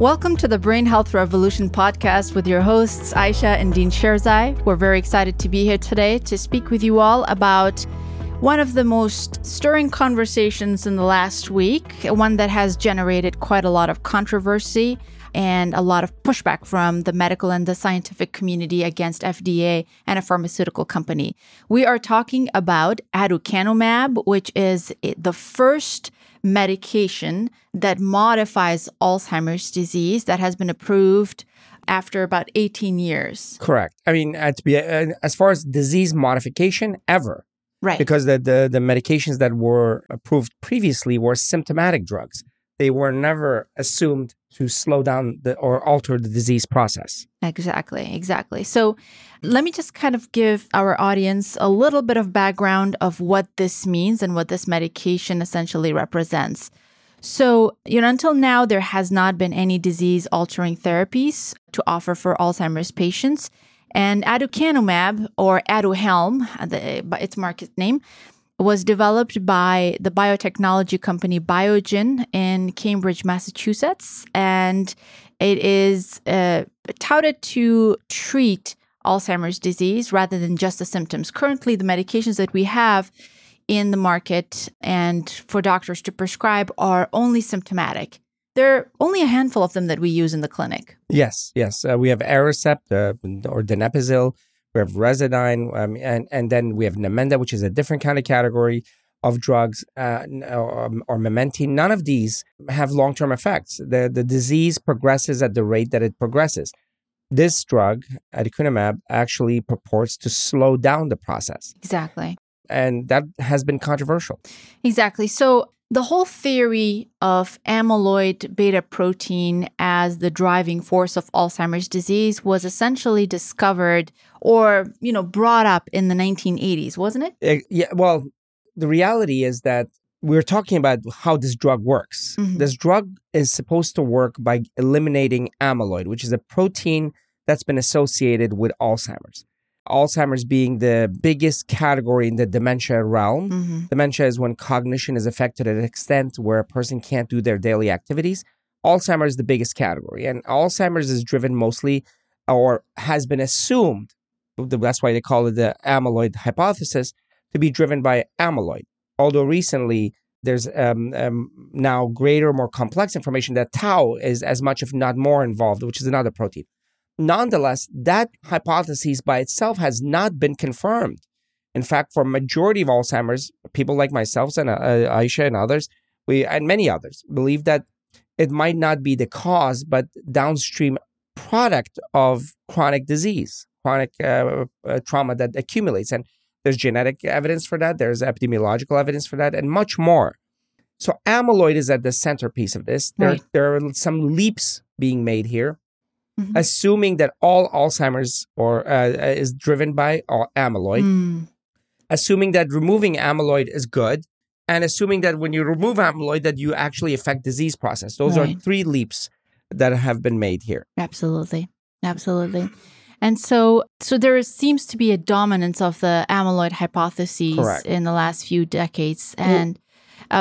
Welcome to the Brain Health Revolution Podcast with your hosts, Aisha and Dean Sherzai. We're very excited to be here today to speak with you all about one of the most stirring conversations in the last week, one that has generated quite a lot of controversy and a lot of pushback from the medical and the scientific community against FDA and a pharmaceutical company. We are talking about Aducanumab, which is the first medication that modifies Alzheimer's disease that has been approved after about 18 years. Correct. I mean, as far as disease modification ever. Right. Because the medications that were approved previously were symptomatic drugs. They were never assumed to slow down or alter the disease process. Exactly. So let me just kind of give our audience a little bit of background of what this means and what this medication essentially represents. So, until now, there has not been any disease-altering therapies to offer for Alzheimer's patients. And Aducanumab, or Aduhelm, its market name, was developed by the biotechnology company Biogen in Cambridge, Massachusetts, and it is touted to treat Alzheimer's disease rather than just the symptoms. Currently, the medications that we have in the market and for doctors to prescribe are only symptomatic. There are only a handful of them that we use in the clinic. Yes. We have Aricept or Donepezil. We have Residine, and then we have Namenda, which is a different kind of category of drugs, or memantine. None of these have long-term effects. The disease progresses at the rate that it progresses. This drug, Aducanumab, actually purports to slow down the process. Exactly. And that has been controversial. Exactly. So the whole theory of amyloid beta protein as the driving force of Alzheimer's disease was essentially discovered or, brought up in the 1980s, wasn't it? Yeah. Well, the reality is that we're talking about how this drug works. Mm-hmm. This drug is supposed to work by eliminating amyloid, which is a protein that's been associated with Alzheimer's. Alzheimer's being the biggest category in the dementia realm. Mm-hmm. Dementia is when cognition is affected at an extent where a person can't do their daily activities. Alzheimer's is the biggest category. And Alzheimer's is driven mostly, or has been assumed, that's why they call it the amyloid hypothesis, to be driven by amyloid. Although recently, there's now greater, more complex information that Tau is as much, if not more, involved, which is another protein. Nonetheless, that hypothesis by itself has not been confirmed. In fact, for a majority of Alzheimer's, people like myself and Aisha and others, and many others, believe that it might not be the cause, but downstream product of chronic disease, chronic trauma that accumulates. And there's genetic evidence for that. There's epidemiological evidence for that and much more. So amyloid is at the centerpiece of this. Right. There are some leaps being made here. Mm-hmm. Assuming that all Alzheimer's is driven by amyloid, assuming that removing amyloid is good, and assuming that when you remove amyloid, that you actually affect disease process. Those are three leaps that have been made here. Absolutely. And so there seems to be a dominance of the amyloid hypothesis in the last few decades. And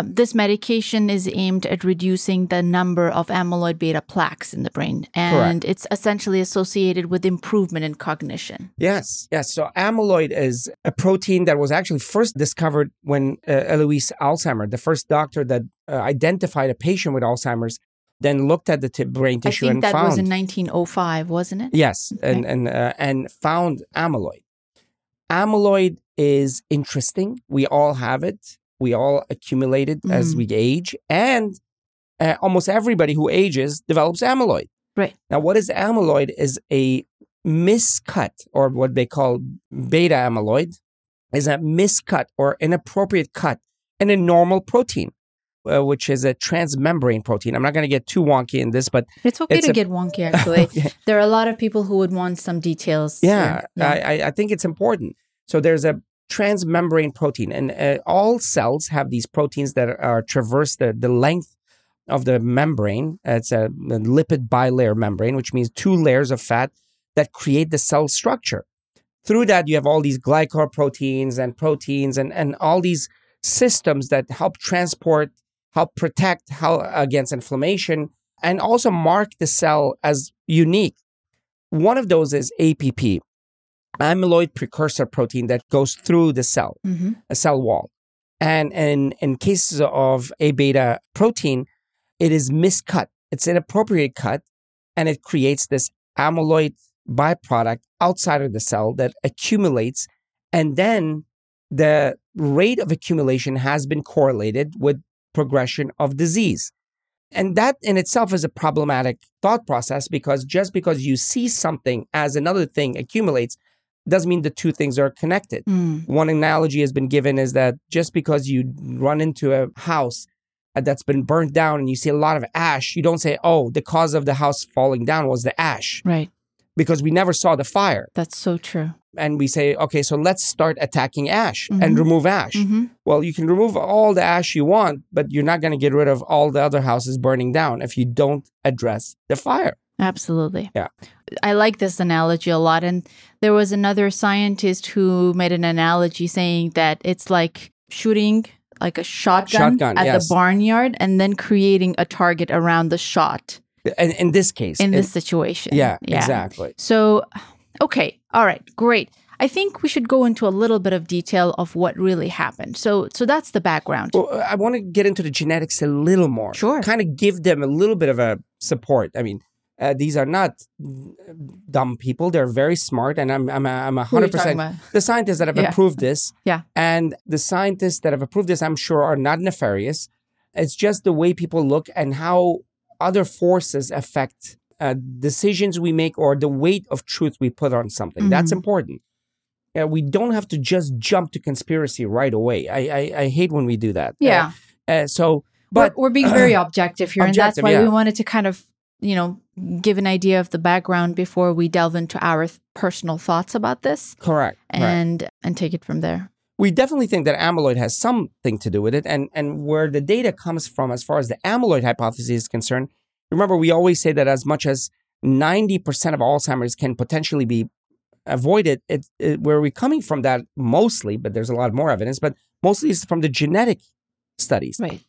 this medication is aimed at reducing the number of amyloid beta plaques in the brain, and it's essentially associated with improvement in cognition. Yes. So amyloid is a protein that was actually first discovered when Alois Alzheimer, the first doctor that identified a patient with Alzheimer's, then looked at the brain tissue and found. I think that was in 1905, wasn't it? Yes, okay. and found amyloid. Amyloid is interesting. We all have it. We all accumulate it as we age, and almost everybody who ages develops amyloid. Right. Now, what is amyloid is a miscut, or what they call beta amyloid, is a miscut or inappropriate cut in a normal protein, which is a transmembrane protein. I'm not going to get too wonky in this, but... It's okay to get wonky, actually. Okay. There are a lot of people who would want some details. I think it's important. So there's a transmembrane protein. And all cells have these proteins that are traverse the length of the membrane. It's a lipid bilayer membrane, which means two layers of fat that create the cell structure. Through that, you have all these glycoproteins and proteins and all these systems that help transport, help protect against inflammation and also mark the cell as unique. One of those is APP, amyloid precursor protein that goes through the cell, a cell wall. And in cases of A beta protein, it is miscut. It's an inappropriate cut, and it creates this amyloid byproduct outside of the cell that accumulates. And then the rate of accumulation has been correlated with progression of disease. And that in itself is a problematic thought process, because just because you see something as another thing accumulates doesn't mean the two things are connected. One analogy has been given is that just because you run into a house that's been burnt down and you see a lot of ash, you don't say, oh, the cause of the house falling down was the ash. Right. Because we never saw the fire. That's so true. And we say, okay, so let's start attacking ash and remove ash. Well, you can remove all the ash you want, but you're not going to get rid of all the other houses burning down if you don't address the fire. Absolutely. Yeah. I like this analogy a lot. And there was another scientist who made an analogy saying that it's like shooting like a shotgun at the barnyard and then creating a target around the shot. In this case. In this situation. Yeah, exactly. So, okay. All right. Great. I think we should go into a little bit of detail of what really happened. So that's the background. Well, I want to get into the genetics a little more. Sure. Kind of give them a little bit of a support. I mean, these are not dumb people. They're very smart. And I'm 100%. The scientists that have approved this. Yeah. And the scientists that have approved this, I'm sure, are not nefarious. It's just the way people look and how other forces affect decisions we make or the weight of truth we put on something. That's important. We don't have to just jump to conspiracy right away. I hate when we do that. Yeah. But we're being very objective here, and that's why we wanted to kind of, give an idea of the background before we delve into our personal thoughts about this. Correct. And take it from there. We definitely think that amyloid has something to do with it. And where the data comes from as far as the amyloid hypothesis is concerned, remember, we always say that as much as 90% of Alzheimer's can potentially be avoided. Where we're coming from that mostly, but there's a lot more evidence, but mostly is from the genetic studies. Right.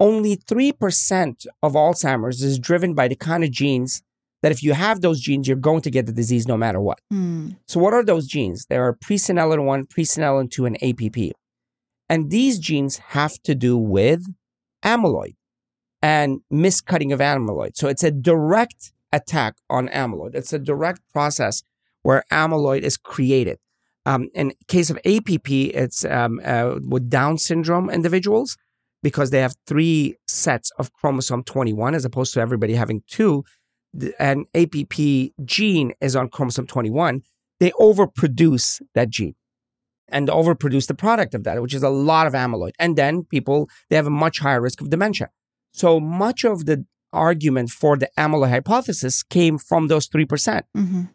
Only 3% of Alzheimer's is driven by the kind of genes that if you have those genes, you're going to get the disease no matter what. So what are those genes? There are presenilin-1, presenilin-2, and APP. And these genes have to do with amyloid and miscutting of amyloid. So it's a direct attack on amyloid. It's a direct process where amyloid is created. In case of APP, it's with Down syndrome individuals, because they have 3 sets of chromosome 21 as opposed to everybody having 2. An APP gene is on chromosome 21, they overproduce that gene and overproduce the product of that, which is a lot of amyloid. And then they have a much higher risk of dementia. So much of the argument for the amyloid hypothesis came from those 3%.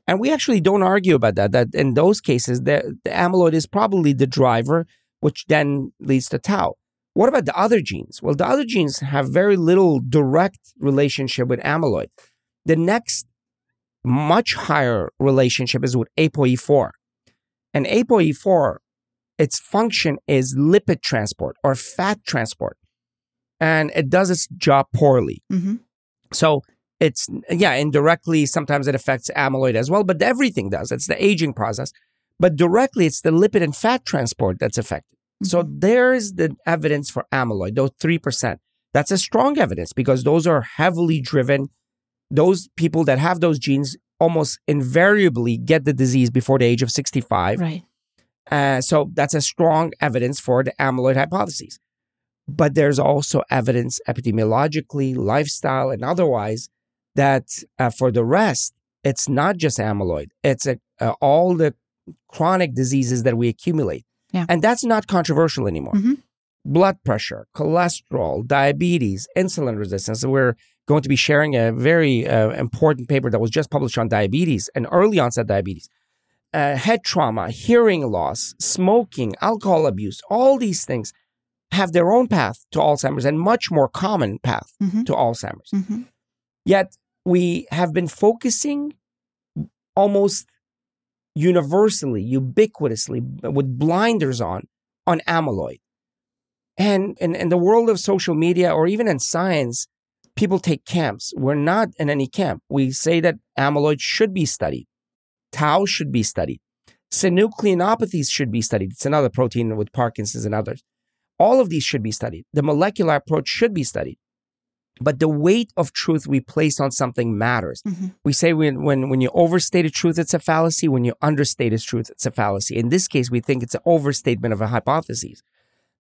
And we actually don't argue about that in those cases, the amyloid is probably the driver, which then leads to tau. What about the other genes? Well, the other genes have very little direct relationship with amyloid. The next much higher relationship is with ApoE4. And ApoE4, its function is lipid transport or fat transport. And it does its job poorly. So it's, indirectly, sometimes it affects amyloid as well, but everything does. It's the aging process. But directly, it's the lipid and fat transport that's affected. So there's the evidence for amyloid, those 3%. That's a strong evidence because those are heavily driven. Those people that have those genes almost invariably get the disease before the age of 65. Right. So that's a strong evidence for the amyloid hypothesis. But there's also evidence epidemiologically, lifestyle, and otherwise that for the rest, it's not just amyloid. It's all the chronic diseases that we accumulate. Yeah. And that's not controversial anymore. Blood pressure, cholesterol, diabetes, insulin resistance. We're going to be sharing a very important paper that was just published on diabetes and early onset diabetes, head trauma, hearing loss, smoking, alcohol abuse. All these things have their own path to Alzheimer's and much more common path to Alzheimer's. Yet we have been focusing almost universally, ubiquitously, with blinders on amyloid. And in the world of social media or even in science, people take camps. We're not in any camp. We say that amyloid should be studied. Tau should be studied. Synucleinopathies should be studied. It's another protein with Parkinson's and others. All of these should be studied. The molecular approach should be studied. But the weight of truth we place on something matters. Mm-hmm. We say when you overstate a truth, it's a fallacy. When you understate a truth, it's a fallacy. In this case, we think it's an overstatement of a hypothesis.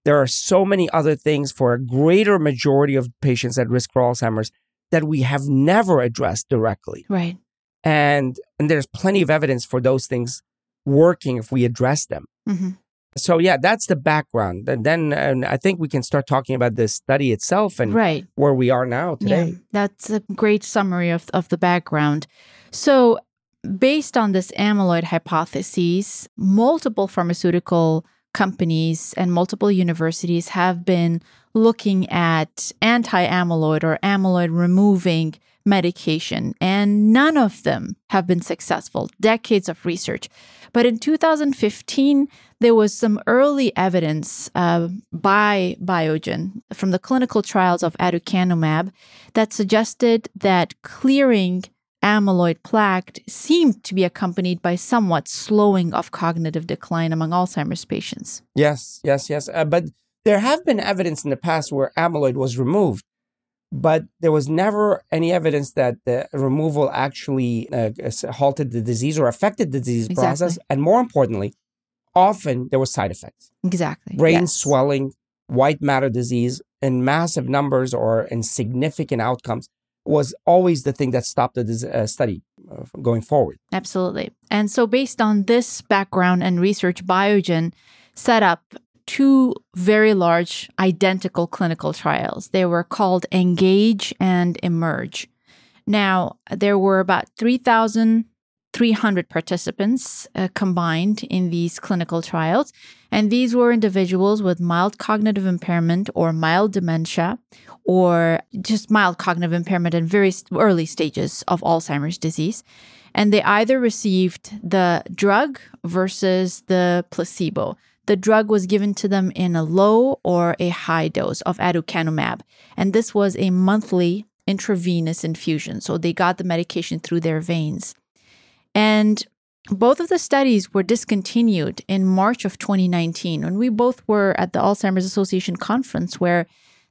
There are so many other things for a greater majority of patients at risk for Alzheimer's that we have never addressed directly. Right. And there's plenty of evidence for those things working if we address them. Mm-hmm. So yeah, that's the background. And then I think we can start talking about the study itself and right. where we are now today. Yeah, that's a great summary of the background. So based on this amyloid hypothesis, multiple pharmaceutical companies and multiple universities have been looking at anti-amyloid or amyloid-removing medication, and none of them have been successful. Decades of research. But in 2015, there was some early evidence by Biogen from the clinical trials of aducanumab that suggested that clearing amyloid plaque seemed to be accompanied by somewhat slowing of cognitive decline among Alzheimer's patients. Yes. But there have been evidence in the past where amyloid was removed, but there was never any evidence that the removal actually halted the disease or affected the disease exactly. process. And more importantly, often there were side effects. Exactly. Brain yes. swelling, white matter disease in massive numbers or in significant outcomes was always the thing that stopped the study going forward. Absolutely. And so based on this background and research, Biogen set up two very large identical clinical trials. They were called Engage and Emerge. Now, there were about 3,300 participants combined in these clinical trials. And these were individuals with mild cognitive impairment or mild dementia or just mild cognitive impairment in very early stages of Alzheimer's disease. And they either received the drug versus the placebo. The drug was given to them in a low or a high dose of aducanumab. And this was a monthly intravenous infusion. So they got the medication through their veins. And both of the studies were discontinued in March of 2019. And we both were at the Alzheimer's Association conference where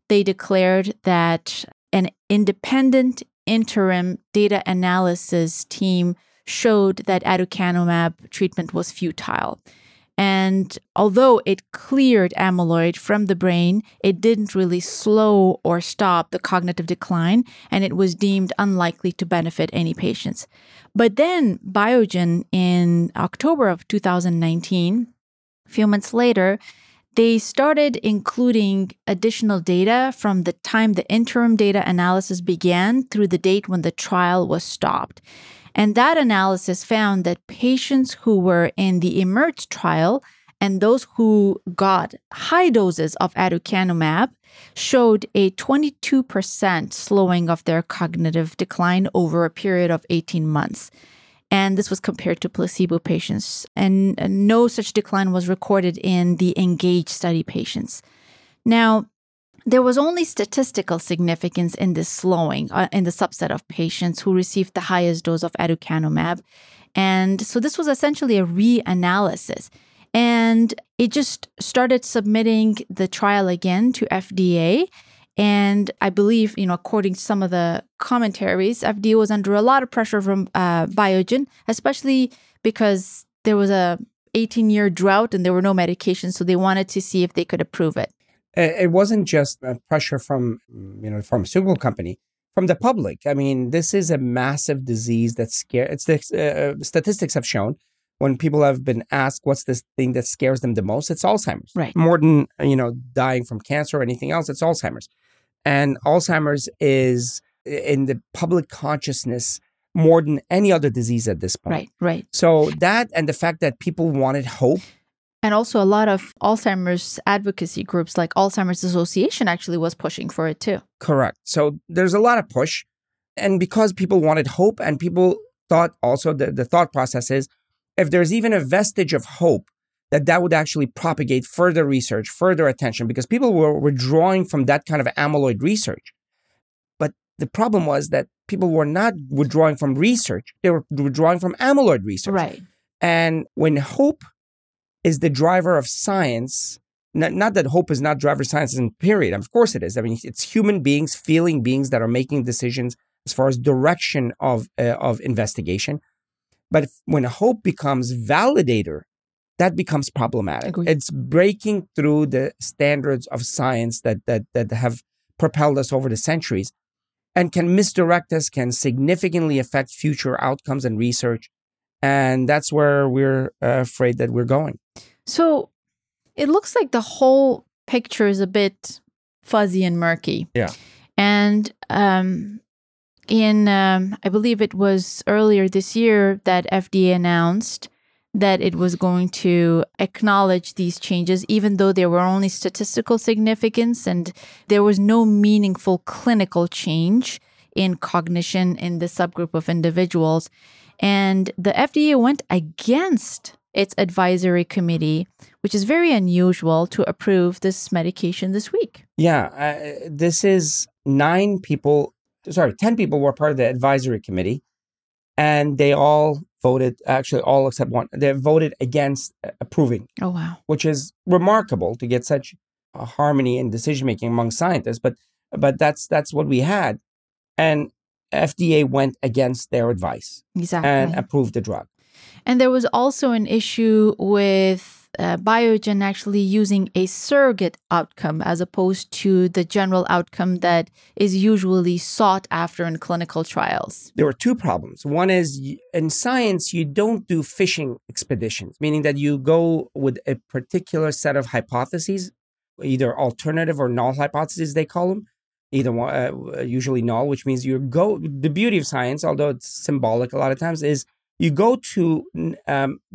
they declared that an independent interim data analysis team showed that aducanumab treatment was futile. And although it cleared amyloid from the brain, it didn't really slow or stop the cognitive decline, and it was deemed unlikely to benefit any patients. But then Biogen, in October of 2019, a few months later, they started including additional data from the time the interim data analysis began through the date when the trial was stopped. And that analysis found that patients who were in the Emerge trial and those who got high doses of aducanumab showed a 22% slowing of their cognitive decline over a period of 18 months. And this was compared to placebo patients. And no such decline was recorded in the Engage study patients. Now, there was only statistical significance in this slowing in the subset of patients who received the highest dose of aducanumab. And so this was essentially a reanalysis. And it just started submitting the trial again to FDA. And I believe, according to some of the commentaries, FDA was under a lot of pressure from Biogen, especially because there was a 18-year drought and there were no medications. So they wanted to see if they could approve it. It wasn't just pressure from, the pharmaceutical company, from the public. I mean, this is a massive disease that scares. Statistics have shown when people have been asked, what's this thing that scares them the most? It's Alzheimer's. Right. More than, dying from cancer or anything else, it's Alzheimer's. And Alzheimer's is in the public consciousness more than any other disease at this point. Right. So that and the fact that people wanted hope. And also a lot of Alzheimer's advocacy groups like Alzheimer's Association actually was pushing for it too. Correct. So there's a lot of push. And because people wanted hope and people thought also the thought process is if there's even a vestige of hope that would actually propagate further research, further attention, because people were withdrawing from that kind of amyloid research. But The problem was that people were not withdrawing from research. They were withdrawing from amyloid research. Right. And when hope is the driver of science, not that hope is not driver of science, period. Of course it is. I mean, it's human beings, feeling beings that are making decisions as far as direction of investigation. But when hope becomes validator, that becomes problematic. Agreed. It's breaking through the standards of science that have propelled us over the centuries and can misdirect us, can significantly affect future outcomes and research. And that's where we're afraid that we're going. So it looks like the whole picture is a bit fuzzy and murky. Yeah. And I believe it was earlier this year that FDA announced that it was going to acknowledge these changes, even though there were only statistical significance and there was no meaningful clinical change in cognition in the subgroup of individuals. And the FDA went against its advisory committee, which is very unusual, to approve this medication this week. Yeah, this is 10 people were part of the advisory committee, and they all voted, actually all except one, they voted against approving. Oh, wow. Which is remarkable to get such a harmony in decision-making among scientists, but that's what we had. And FDA went against their advice. Exactly. And approved the drug. And there was also an issue with Biogen actually using a surrogate outcome as opposed to the general outcome that is usually sought after in clinical trials. There were two problems. One is, in science, you don't do fishing expeditions, meaning that you go with a particular set of hypotheses, either alternative or null hypotheses, they call them. Usually null, which means you go. The beauty of science, although it's symbolic a lot of times, is you go to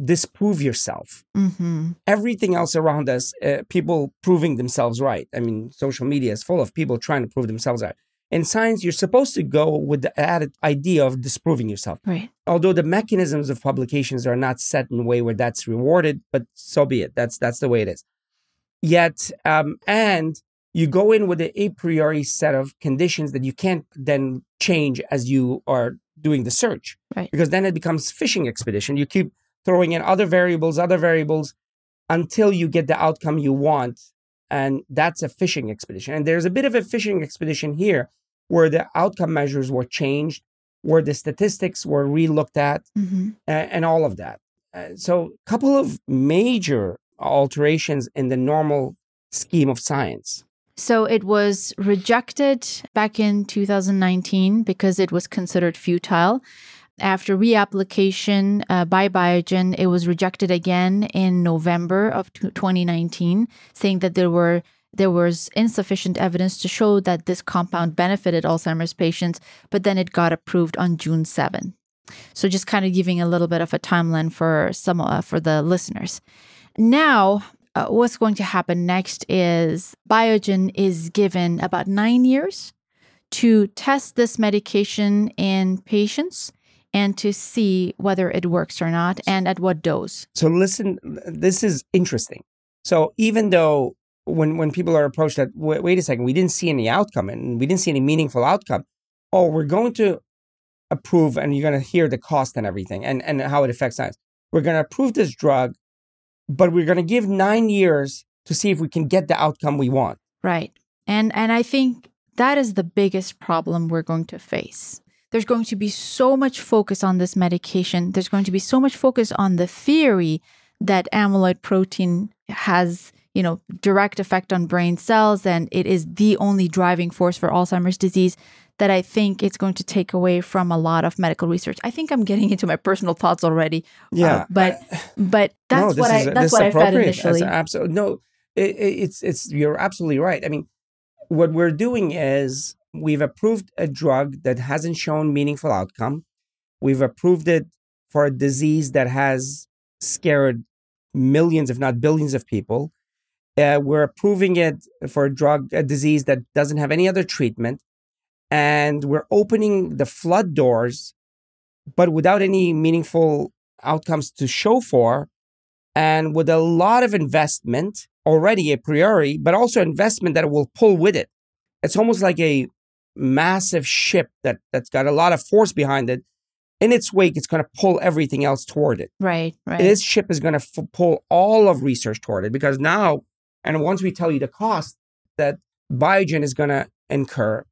disprove yourself. Mm-hmm. Everything else around us, people proving themselves right. I mean, social media is full of people trying to prove themselves right. In science, you're supposed to go with the added idea of disproving yourself. Right. Although the mechanisms of publications are not set in a way where that's rewarded, but so be it. That's the way it is. Yet, you go in with an a priori set of conditions that you can't then change as you are doing the search. Right. Because then it becomes fishing expedition. You keep throwing in other variables until you get the outcome you want. And that's a fishing expedition. And there's a bit of a fishing expedition here where the outcome measures were changed, where the statistics were re-looked at, mm-hmm. and all of that. So a couple of major alterations in the normal scheme of science. So it was rejected back in 2019 because it was considered futile. After reapplication by Biogen, it was rejected again in November of 2019, saying that there was insufficient evidence to show that this compound benefited Alzheimer's patients, but then it got approved on June 7. So just kind of giving a little bit of a timeline for some for the listeners. Now, what's going to happen next is Biogen is given about 9 years to test this medication in patients and to see whether it works or not and at what dose. So listen, this is interesting. So even though when people are approached that, wait a second, we didn't see any outcome and we didn't see any meaningful outcome. Oh, we're going to approve and you're going to hear the cost and everything and how it affects science. We're going to approve this drug, but we're going to give 9 years to see if we can get the outcome we want. Right. And I think that is the biggest problem we're going to face. There's going to be so much focus on this medication. There's going to be so much focus on the theory that amyloid protein has, direct effect on brain cells, and it is the only driving force for Alzheimer's disease, that I think it's going to take away from a lot of medical research. I think I'm getting into my personal thoughts already. Yeah, but that's what I felt initially. Absolutely, no, it's you're absolutely right. I mean, what we're doing is we've approved a drug that hasn't shown meaningful outcome. We've approved it for a disease that has scared millions, if not billions, of people. We're approving it for a disease that doesn't have any other treatment. And we're opening the flood doors, but without any meaningful outcomes to show for, and with a lot of investment already a priori, but also investment that it will pull with it. It's almost like a massive ship that's got a lot of force behind it. In its wake, it's going to pull everything else toward it. Right. This ship is going to pull all of research toward it, because now, and once we tell you the cost that Biogen is going to incur,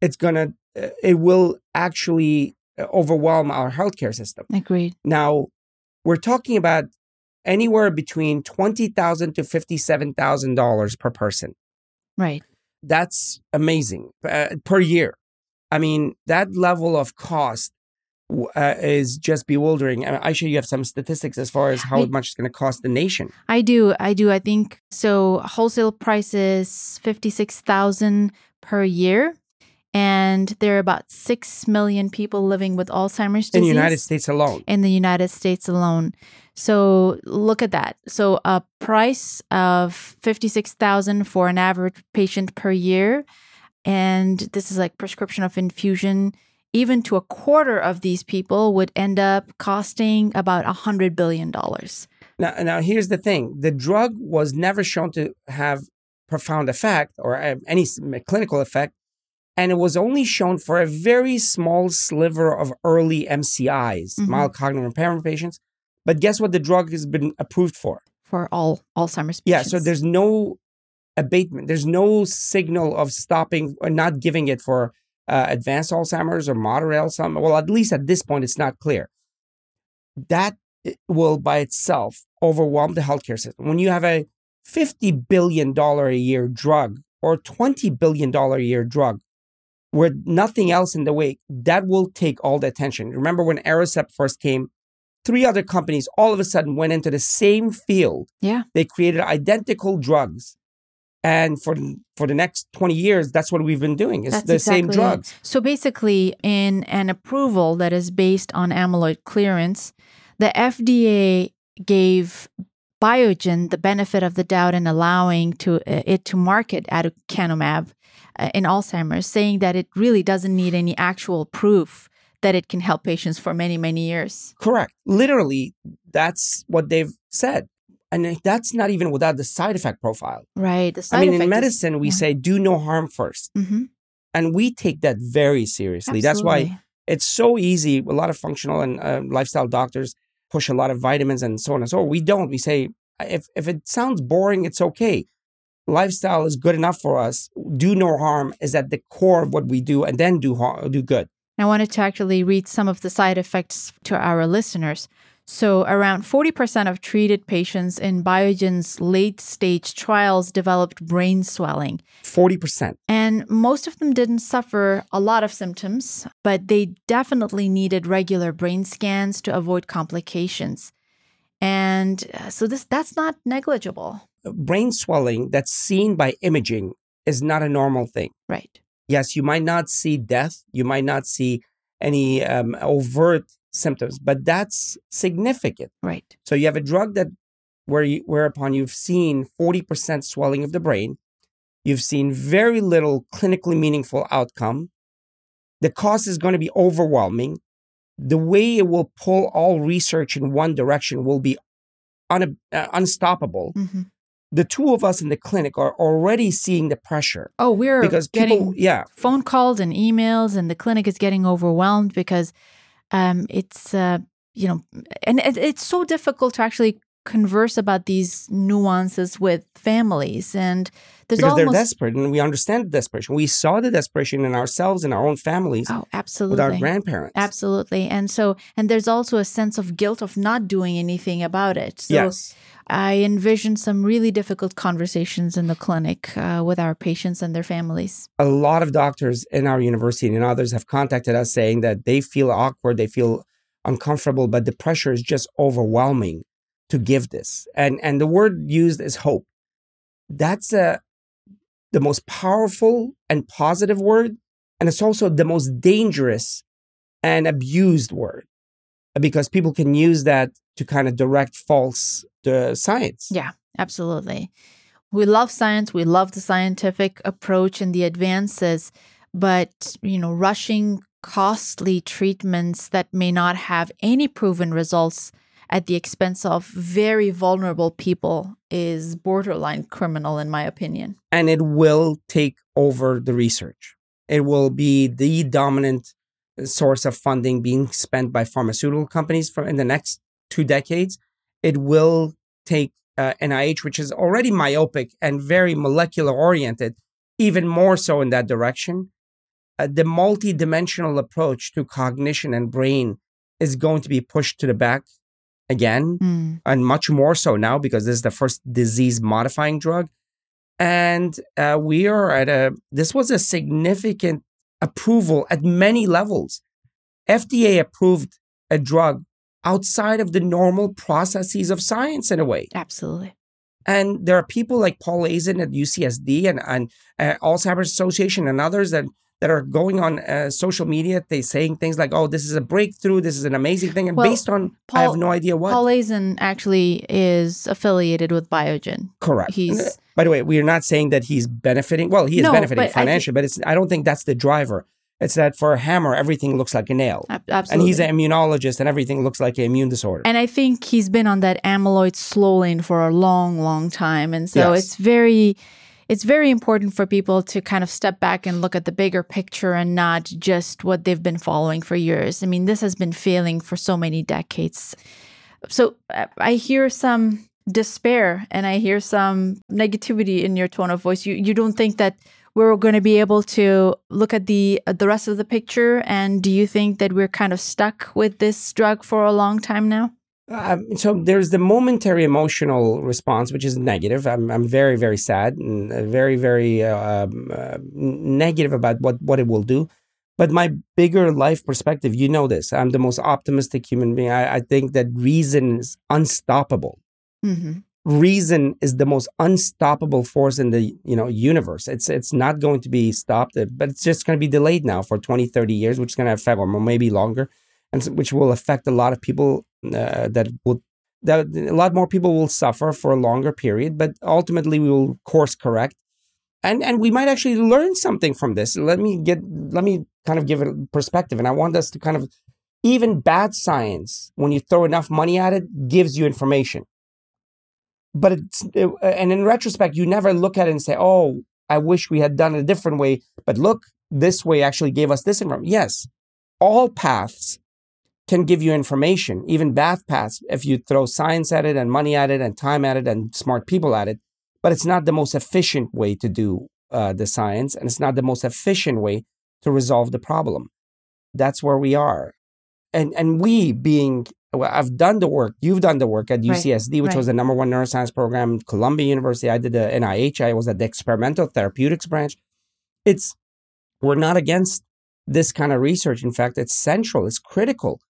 it will actually overwhelm our healthcare system. Agreed. Now, we're talking about anywhere between $20,000 to $57,000 per person. Right. That's amazing per year. I mean, that level of cost is just bewildering. I'm sure you have some statistics as far as how much it's going to cost the nation. I do. I think so. Wholesale prices $56,000 per year, and there are about 6 million people living with Alzheimer's disease in the United States alone. So look at that. So a price of $56,000 for an average patient per year, and this is like prescription of infusion. Even to a quarter of these people would end up costing about $100 billion. Now, here's the thing. The drug was never shown to have profound effect or any clinical effect, and it was only shown for a very small sliver of early MCIs, mild cognitive impairment patients. But guess what the drug has been approved for? For all Alzheimer's patients. Yeah, so there's no abatement. There's no signal of stopping or not giving it for advanced Alzheimer's or moderate Alzheimer's. Well, at least at this point, it's not clear. That will by itself overwhelm the healthcare system. When you have a $50 billion a year drug or $20 billion a year drug with nothing else in the wake, that will take all the attention. Remember when Aricept first came, 3 other companies all of a sudden went into the same field. Yeah. They created identical drugs. And for the next 20 years, that's what we've been doing. It's the same drugs. So basically, in an approval that is based on amyloid clearance, the FDA gave Biogen the benefit of the doubt in allowing it to market Aducanumab in Alzheimer's, saying that it really doesn't need any actual proof that it can help patients for many, many years. Correct. Literally, that's what they've said. And that's not even without the side effect profile. Right. In medicine, we say do no harm first. Mm-hmm. And we take that very seriously. Absolutely. That's why it's so easy. A lot of functional and lifestyle doctors push a lot of vitamins and so on and so on. We don't. We say, if it sounds boring, it's okay. Lifestyle is good enough for us. Do no harm is at the core of what we do, and then do good. I wanted to actually read some of the side effects to our listeners. So around 40% of treated patients in Biogen's late-stage trials developed brain swelling. 40%. And most of them didn't suffer a lot of symptoms, but they definitely needed regular brain scans to avoid complications. And so that's not negligible. Brain swelling that's seen by imaging is not a normal thing. Right. Yes, you might not see death. You might not see any overt symptoms, but that's significant. Right. So you have a drug that whereupon you've seen 40% swelling of the brain. You've seen very little clinically meaningful outcome. The cost is going to be overwhelming. The way it will pull all research in one direction will be unstoppable. Mm-hmm. The 2 of us in the clinic are already seeing the pressure. Oh, we're getting phone calls and emails, and the clinic is getting overwhelmed because it's so difficult to actually converse about these nuances with families, and because they're desperate, and we understand the desperation. We saw the desperation in ourselves, in our own families. Oh, absolutely. With our grandparents. Absolutely. And there's also a sense of guilt of not doing anything about it. So yes. I envision some really difficult conversations in the clinic with our patients and their families. A lot of doctors in our university and others have contacted us saying that they feel awkward, they feel uncomfortable, but the pressure is just overwhelming to give this. And the word used is hope. That's the most powerful and positive word, and it's also the most dangerous and abused word, because people can use that to kind of direct false science. Yeah, absolutely. We love science. We love the scientific approach and the advances, but rushing costly treatments that may not have any proven results at the expense of very vulnerable people is borderline criminal, in my opinion. And it will take over the research. it will be the dominant source of funding being spent by pharmaceutical companies for in the next 2 decades. It will take NIH, which is already myopic and very molecular oriented, even more so in that direction. The multidimensional approach to cognition and brain is going to be pushed to the back again, and much more so now because this is the first disease-modifying drug. And we are at this was a significant approval at many levels. FDA approved a drug outside of the normal processes of science in a way. Absolutely. And there are people like Paul Azin at UCSD and Alzheimer's Association and others that are going on social media, they saying things like, oh, this is a breakthrough, this is an amazing thing. And based on, I have no idea what. Paul Azin actually is affiliated with Biogen. Correct. By the way, we are not saying that he's benefiting. Well, he is benefiting financially, but I don't think that's the driver. It's that for a hammer, everything looks like a nail. Absolutely. And he's an immunologist and everything looks like an immune disorder. And I think he's been on that amyloid slow lane for a long, long time. And so it's very important for people to kind of step back and look at the bigger picture and not just what they've been following for years. I mean, this has been failing for so many decades. So I hear some despair and I hear some negativity in your tone of voice. You don't think that we're going to be able to look at the rest of the picture? And do you think that we're kind of stuck with this drug for a long time now? So there's the momentary emotional response, which is negative. I'm very, very sad and very, very negative about what it will do. But my bigger life perspective, you know this, I'm the most optimistic human being. I think that reason is unstoppable. Mm-hmm. Reason is the most unstoppable force in the universe. It's not going to be stopped, but it's just going to be delayed now for 20, 30 years, which is going to affect, or maybe longer, and which will affect a lot of people. That a lot more people will suffer for a longer period, but ultimately we will course correct, and we might actually learn something from this. Let me kind of give it a perspective, and I want us to kind of, even bad science, when you throw enough money at it, gives you information. But and in retrospect, you never look at it and say, "Oh, I wish we had done it a different way." But look, this way actually gave us this information. Yes, all paths can give you information, even bad paths, if you throw science at it and money at it and time at it and smart people at it. But it's not the most efficient way to do the science, and it's not the most efficient way to resolve the problem. That's where we are. And we being, well, I've done the work, you've done the work at UCSD, which was the #1 neuroscience program in Columbia University. I did the NIH. I was at the experimental therapeutics branch. We're not against this kind of research. In fact, it's central, it's critical.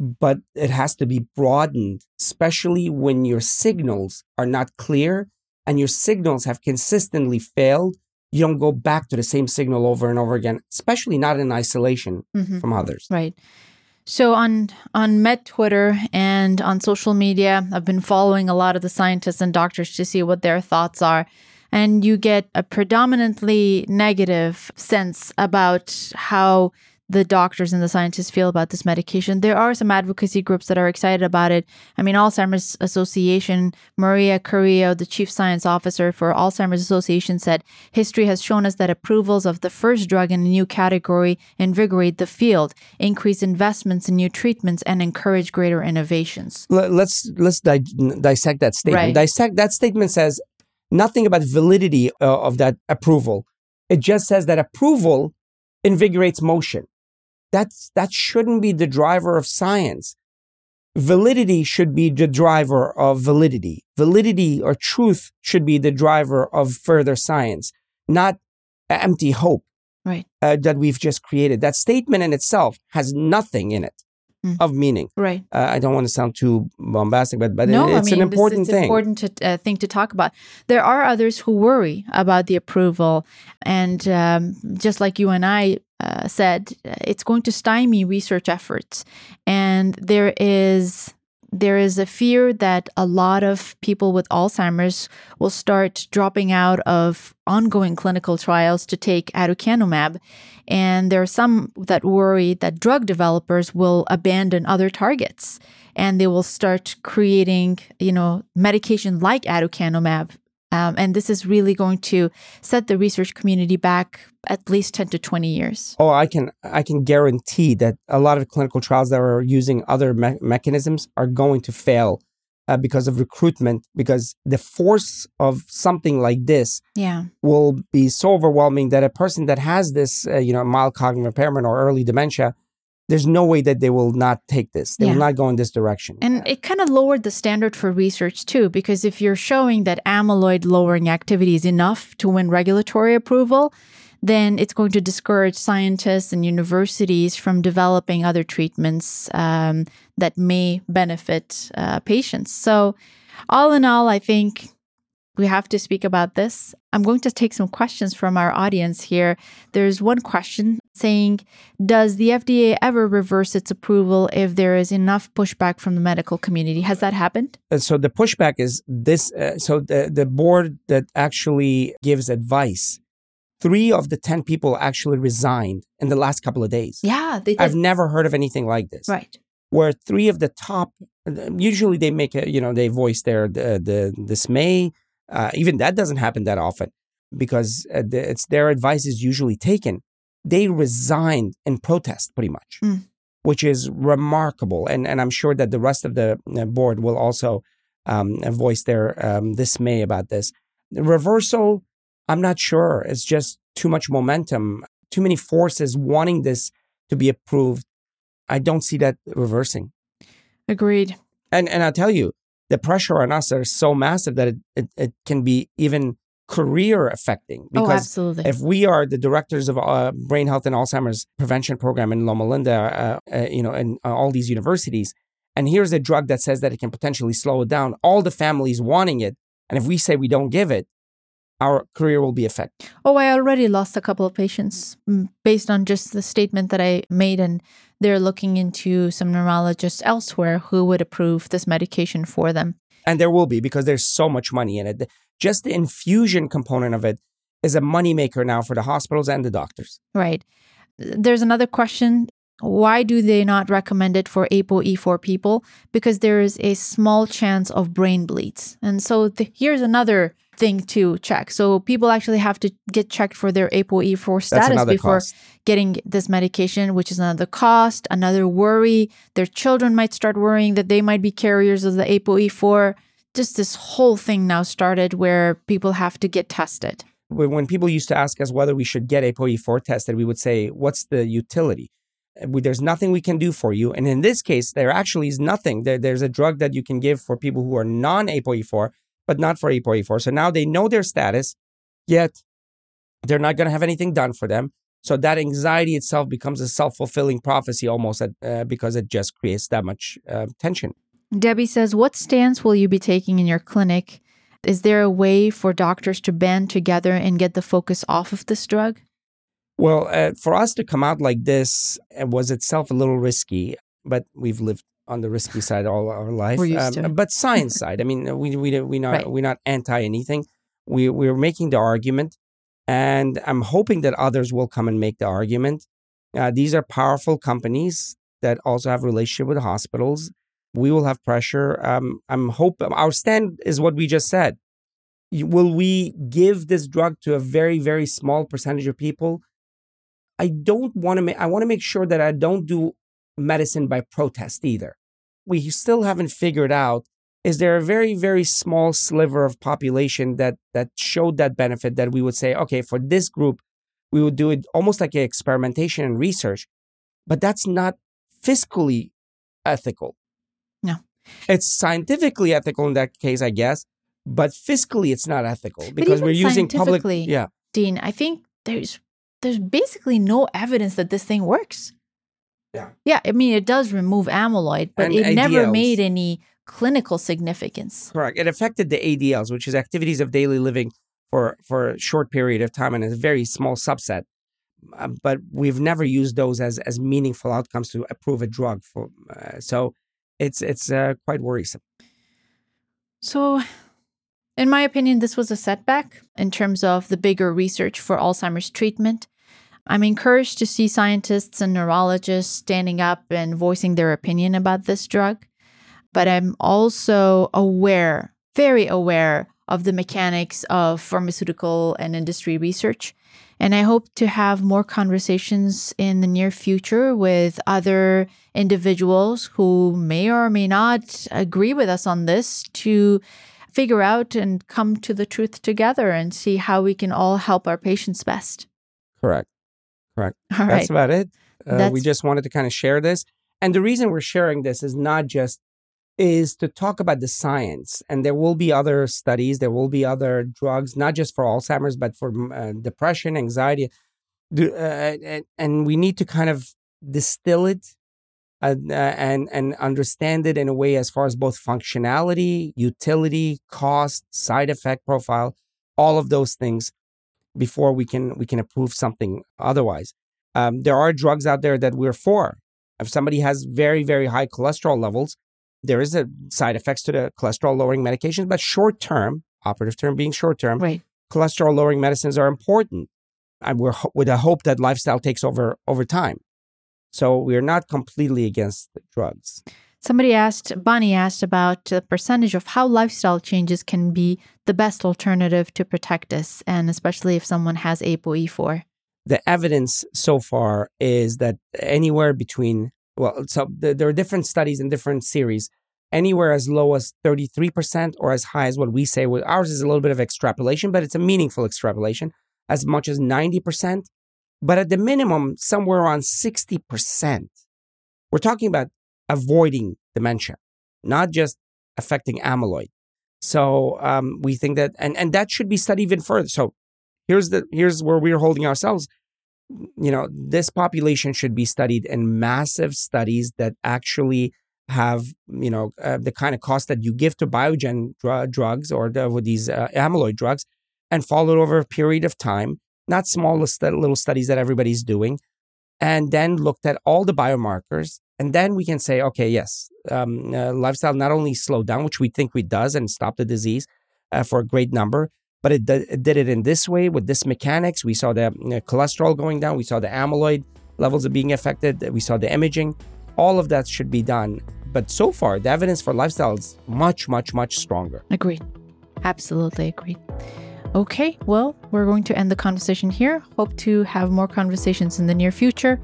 But it has to be broadened, especially when your signals are not clear and your signals have consistently failed. You don't go back to the same signal over and over again, especially not in isolation from others. Right. So on Med Twitter and on social media, I've been following a lot of the scientists and doctors to see what their thoughts are. And you get a predominantly negative sense about how the doctors and the scientists feel about this medication. There are some advocacy groups that are excited about it. I mean, Alzheimer's Association, Maria Curio, the chief science officer for Alzheimer's Association, said, history has shown us that approvals of the first drug in a new category invigorate the field, increase investments in new treatments, and encourage greater innovations. Let's dissect that statement. Right. That statement says nothing about validity of that approval. It just says that approval invigorates motion. That shouldn't be the driver of science. Validity should be the driver of validity. Validity or truth should be the driver of further science, not empty hope that we've just created. That statement in itself has nothing in it of meaning. Right. I don't want to sound too bombastic, but no, an important thing. It's important thing to talk about. There are others who worry about the approval. And just like you and I said, it's going to stymie research efforts. And there is a fear that a lot of people with Alzheimer's will start dropping out of ongoing clinical trials to take aducanumab. And there are some that worry that drug developers will abandon other targets and they will start creating, medication like aducanumab And this is really going to set the research community back at least 10 to 20 years. Oh, I can guarantee that a lot of clinical trials that are using other mechanisms are going to fail because of recruitment, because the force of something like this will be so overwhelming that a person that has this, mild cognitive impairment or early dementia, there's no way that they will not take this. They will not go in this direction. And it kind of lowered the standard for research too, because if you're showing that amyloid lowering activity is enough to win regulatory approval, then it's going to discourage scientists and universities from developing other treatments that may benefit patients. So all in all, I think we have to speak about this. I'm going to take some questions from our audience here. There's one question saying, does the FDA ever reverse its approval if there is enough pushback from the medical community? Has that happened? So the pushback is this. So the board that actually gives advice, 3 of the 10 people actually resigned in the last couple of days. Yeah, they did. I've never heard of anything like this. Right. Where 3 of the top, usually they make a, they voice their the dismay. Even that doesn't happen that often because it's their advice is usually taken. They resigned in protest pretty much, which is remarkable. And I'm sure that the rest of the board will also voice their dismay about this. The reversal, I'm not sure. It's just too much momentum, too many forces wanting this to be approved. I don't see that reversing. Agreed. And I'll tell you, the pressure on us are so massive that it can be even career affecting. Because absolutely. If we are the directors of Brain Health and Alzheimer's Prevention Program in Loma Linda, in all these universities, and here's a drug that says that it can potentially slow it down, all the families wanting it, and if we say we don't give it, our career will be affected. Oh, I already lost a couple of patients based on just the statement that I made, and they're looking into some neurologists elsewhere who would approve this medication for them. And there will be, because there's so much money in it. Just the infusion component of it is a moneymaker now for the hospitals and the doctors. Right. There's another question. Why do they not recommend it for ApoE4 people? Because there is a small chance of brain bleeds. And so here's another thing to check. So people actually have to get checked for their ApoE4 status before getting this medication, which is another cost, another worry. Their children might start worrying that they might be carriers of the ApoE4. Just this whole thing now started where people have to get tested. When people used to ask us whether we should get ApoE4 tested, we would say, what's the utility? There's nothing we can do for you. And in this case, there actually is nothing. There's a drug that you can give for people who are non-ApoE4, but not for ApoE4. So now they know their status, yet they're not going to have anything done for them. So that anxiety itself becomes a self-fulfilling prophecy almost because it just creates that much tension. Debbie says, what stance will you be taking in your clinic? Is there a way for doctors to band together and get the focus off of this drug? Well, for us to come out like this was itself a little risky, but we've lived on the risky side all our life. We're used to it. But science side, I mean, we're not anti anything. We're making the argument, and I'm hoping that others will come and make the argument. These are powerful companies that also have relationship with hospitals. We will have pressure. I'm hoping our stand is what we just said. Will we give this drug to a very, very small percentage of people? I want to make sure that I don't do medicine by protest either. We still haven't figured out, is there a very, very small sliver of population that showed that benefit that we would say, okay, for this group, we would do it almost like experimentation and research, but that's not fiscally ethical. No. It's scientifically ethical in that case, I guess, but fiscally it's not ethical because we're using public... Yeah. Dean, I think there's basically no evidence that this thing works. Yeah. Yeah. I mean, it does remove amyloid, but and it ADLs. Never made any clinical significance. Correct. It affected the ADLs, which is activities of daily living for a short period of time and a very small subset. But we've never used those as meaningful outcomes to approve a drug for. So it's quite worrisome. So in my opinion, this was a setback in terms of the bigger research for Alzheimer's treatment. I'm encouraged to see scientists and neurologists standing up and voicing their opinion about this drug. But I'm also aware, very aware of the mechanics of pharmaceutical and industry research. And I hope to have more conversations in the near future with other individuals who may or may not agree with us on this to figure out and come to the truth together and see how we can all help our patients best. Correct. All right. That's about it. We just wanted to kind of share this. And the reason we're sharing this is not just is to talk about the science. And there will be other studies, there will be other drugs, not just for Alzheimer's, but for depression, anxiety. And we need to kind of distill it and understand it in a way as far as both functionality, utility, cost, side effect profile, all of those things before we can approve something otherwise. There are drugs out there that we're for. If somebody has very, very high cholesterol levels, there is a side effects to the cholesterol-lowering medications, but short-term, operative term being short-term, right, cholesterol-lowering medicines are important. And we're with a hope that lifestyle takes over time. So we're not completely against the drugs. Bonnie asked about the percentage of how lifestyle changes can be the best alternative to protect us, and especially if someone has ApoE4. The evidence so far is that anywhere between... Well, so there are different studies and different series, anywhere as low as 33% or as high as what we say. Ours is a little bit of extrapolation, but it's a meaningful extrapolation, as much as 90%. But at the minimum, somewhere around 60%. We're talking about avoiding dementia, not just affecting amyloid. So we think that, and that should be studied even further. So here's where we're holding ourselves. You know, this population should be studied in massive studies that actually have, you know, the kind of cost that you give to Biogen drugs or with these amyloid drugs, and followed over a period of time, not small little studies that everybody's doing, and then looked at all the biomarkers. And then we can say, okay, yes, lifestyle not only slowed down, which we think it does, and stopped the disease for a great number, but it did it in this way with this mechanics. We saw the cholesterol going down. We saw the amyloid levels being affected. We saw the imaging. All of that should be done. But so far, the evidence for lifestyle is much, much, much stronger. Agreed. Absolutely agreed. Okay, well, we're going to end the conversation here. Hope to have more conversations in the near future.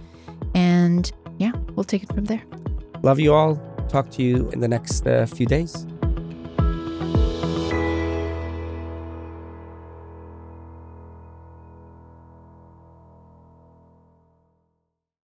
And yeah, we'll take it from there. Love you all. Talk to you in the next few days.